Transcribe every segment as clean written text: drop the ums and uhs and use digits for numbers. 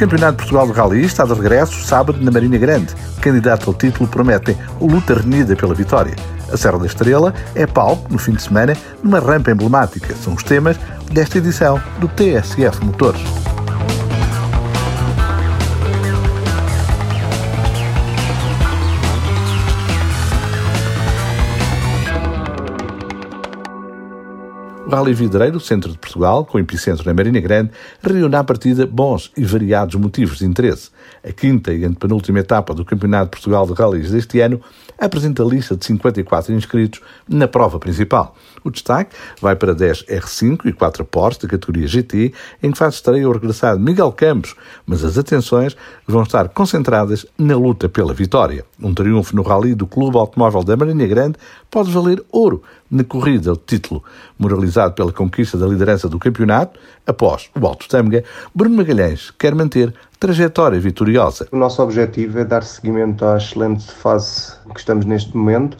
Campeonato de Portugal de Rally está de regresso sábado na Marinha Grande. Candidato ao título prometem luta renhida pela vitória. A Serra da Estrela é palco, no fim de semana, numa rampa emblemática. São os temas desta edição do TSF Motores. O Rally Vidreiro Centro de Portugal, com epicentro na Marinha Grande, reúne à partida bons e variados motivos de interesse. A quinta e antepenúltima etapa do Campeonato de Portugal de Ralis deste ano apresenta a lista de 54 inscritos na prova principal. O destaque vai para 10 R5 e 4 Porsche da categoria GT, em que faz estreia o regressado Miguel Campos, mas as atenções vão estar concentradas na luta pela vitória. Um triunfo no Rally do Clube Automóvel da Marinha Grande pode valer ouro na corrida ao título. Moralizado pela conquista da liderança do campeonato, após o Alto Tâmega, Bruno Magalhães quer manter trajetória vitoriosa. O nosso objetivo é dar seguimento à excelente fase que estamos neste momento.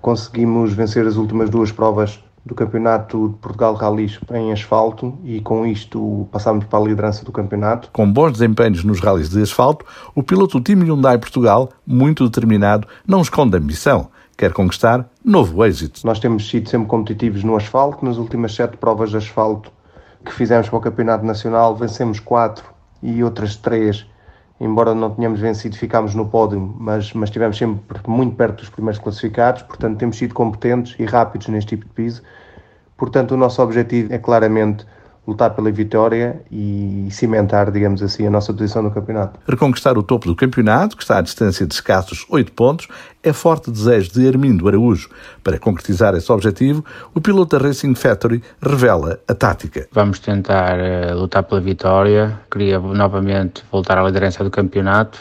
Conseguimos vencer as últimas duas provas do Campeonato de Portugal de Ralis em asfalto e com isto passámos para a liderança do campeonato. Com bons desempenhos nos ralis de asfalto, o piloto do time Hyundai Portugal, muito determinado, não esconde a ambição. Quer conquistar novo êxito. Nós temos sido sempre competitivos no asfalto. Nas últimas 7 provas de asfalto que fizemos para o Campeonato Nacional, vencemos 4 e outras 3. Embora não tenhamos vencido, ficámos no pódio, mas estivemos sempre muito perto dos primeiros classificados. Portanto, temos sido competentes e rápidos neste tipo de piso. Portanto, o nosso objetivo é claramente lutar pela vitória e cimentar, digamos assim, a nossa posição no campeonato. Reconquistar o topo do campeonato, que está à distância de escassos 8 pontos, é forte desejo de Armindo Araújo. Para concretizar esse objetivo, o piloto da Racing Factory revela a tática. Vamos tentar lutar pela vitória. Queria novamente voltar à liderança do campeonato.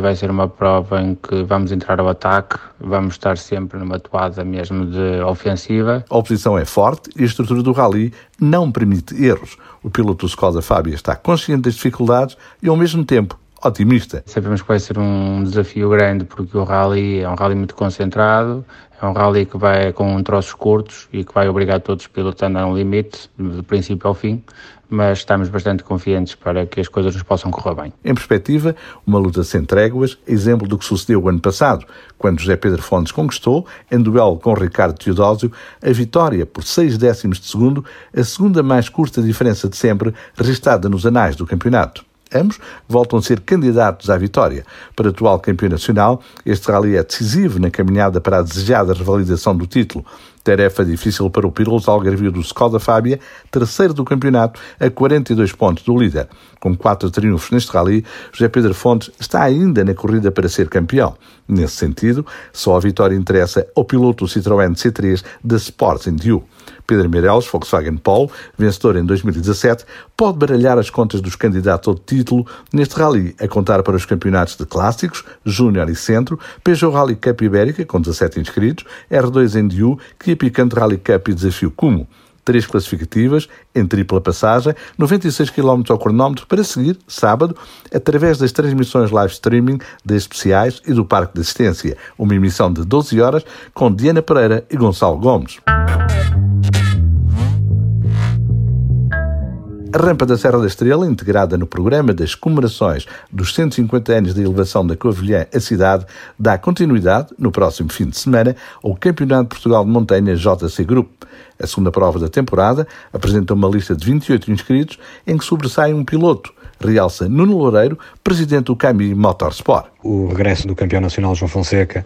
Vai ser uma prova em que vamos entrar ao ataque, vamos estar sempre numa toada mesmo de ofensiva. A oposição é forte e a estrutura do rally não permite erros. O piloto do Skoda Fábia está consciente das dificuldades e, ao mesmo tempo, otimista. Sabemos que vai ser um desafio grande porque o rally é um rally muito concentrado, é um rally que vai com troços curtos e que vai obrigar todos os pilotos a andar no limite, do princípio ao fim, mas estamos bastante confiantes para que as coisas nos possam correr bem. Em perspectiva, uma luta sem tréguas, exemplo do que sucedeu o ano passado, quando José Pedro Fontes conquistou, em duelo com Ricardo Teodósio, a vitória por 0,6 segundos, a segunda mais curta diferença de sempre registada nos anais do campeonato. Ambos voltam a ser candidatos à vitória. Para o atual campeão nacional, este rally é decisivo na caminhada para a desejada revalidação do título. Tarefa difícil para o piloto algarvio do Skoda Fábia, terceiro do campeonato, a 42 pontos do líder. Com 4 triunfos neste rally, José Pedro Fontes está ainda na corrida para ser campeão. Nesse sentido, só a vitória interessa ao piloto do Citroën C3 da Sporting Diu. Pedro Meireles, Volkswagen Polo, vencedor em 2017, pode baralhar as contas dos candidatos ao título neste rally, a contar para os campeonatos de clássicos, Júnior e Centro, Peugeot Rally Cup Ibérica, com 17 inscritos, R2 em Diu, que Picante Rally Cup e Desafio Como. 3 classificativas, em tripla passagem, 96 km ao cronómetro para seguir, sábado, através das transmissões live streaming das especiais e do Parque de Assistência. Uma emissão de 12 horas com Diana Pereira e Gonçalo Gomes. A rampa da Serra da Estrela, integrada no programa das comemorações dos 150 anos de elevação da Covilhã à cidade, dá continuidade, no próximo fim de semana, ao Campeonato de Portugal de Montanha JC Group. A segunda prova da temporada apresenta uma lista de 28 inscritos em que sobressai um piloto, realça Nuno Loureiro, presidente do CAMI Motorsport. O regresso do campeão nacional João Fonseca,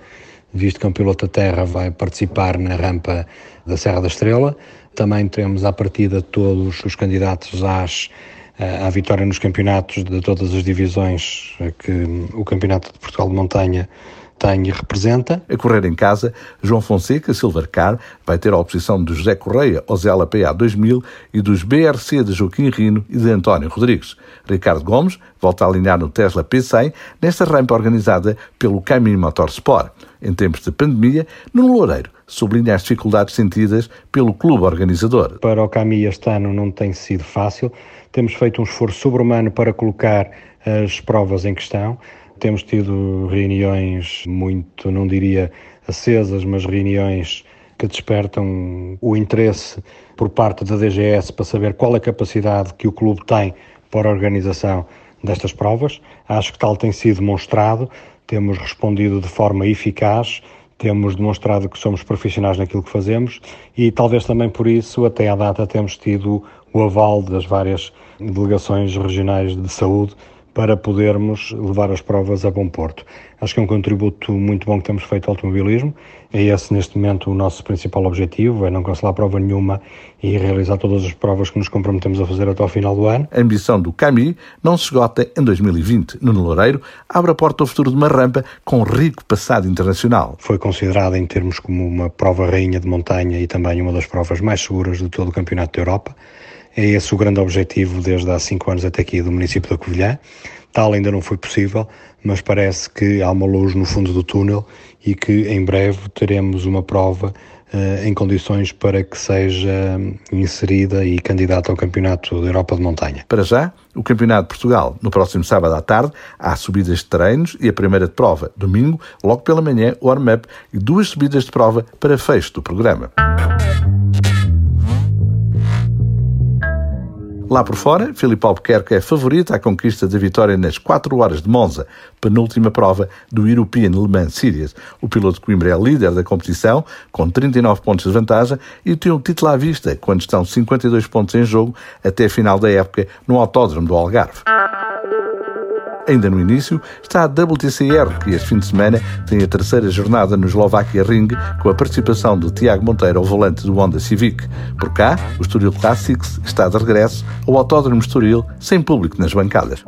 visto que é um piloto da terra, vai participar na rampa da Serra da Estrela. Também teremos à partida todos os candidatos à vitória nos campeonatos de todas as divisões que o Campeonato de Portugal de Montanha tem e representa. A correr em casa, João Fonseca, Silvercar, vai ter a oposição de José Correia, Osella PA 2000 e dos BRC de Joaquim Rino e de António Rodrigues. Ricardo Gomes volta a alinhar no Tesla P100 nesta rampa organizada pelo CAMI Motorsport. Em tempos de pandemia, Nuno Loureiro sublinha as dificuldades sentidas pelo clube organizador. Para o CAMI este ano não tem sido fácil. Temos feito um esforço sobre-humano para colocar as provas em questão. Temos tido reuniões muito, não diria acesas, mas reuniões que despertam o interesse por parte da DGS para saber qual a capacidade que o clube tem para a organização destas provas. Acho que tal tem sido demonstrado, temos respondido de forma eficaz, temos demonstrado que somos profissionais naquilo que fazemos e talvez também por isso, até à data, temos tido o aval das várias delegações regionais de saúde para podermos levar as provas a bom porto. Acho que é um contributo muito bom que temos feito ao automobilismo. É esse, neste momento, o nosso principal objetivo, é não cancelar prova nenhuma e realizar todas as provas que nos comprometemos a fazer até ao final do ano. A ambição do CAMI não se esgota em 2020. Nuno Loureiro abre a porta ao futuro de uma rampa com rico passado internacional. Foi considerada em termos como uma prova rainha de montanha e também uma das provas mais seguras de todo o Campeonato da Europa. É esse o grande objetivo desde há 5 anos até aqui do município da Covilhã. Tal ainda não foi possível, mas parece que há uma luz no fundo do túnel e que em breve teremos uma prova em condições para que seja inserida e candidata ao Campeonato da Europa de Montanha. Para já, o Campeonato de Portugal, no próximo sábado à tarde, há subidas de treinos e a primeira de prova. Domingo, logo pela manhã, o warm-up e 2 subidas de prova para fecho do programa. Lá por fora, Filipe Albuquerque é favorito à conquista da vitória nas 4 horas de Monza, penúltima prova do European Le Mans Series. O piloto de Coimbra é líder da competição, com 39 pontos de vantagem, e tem o título à vista, quando estão 52 pontos em jogo até a final da época no Autódromo do Algarve. Ainda no início está a WTCR, que este fim de semana tem a 3ª jornada no Eslováquia Ring, com a participação do Tiago Monteiro ao volante do Honda Civic. Por cá, o Estoril Classics está de regresso ao Autódromo Estoril, sem público nas bancadas.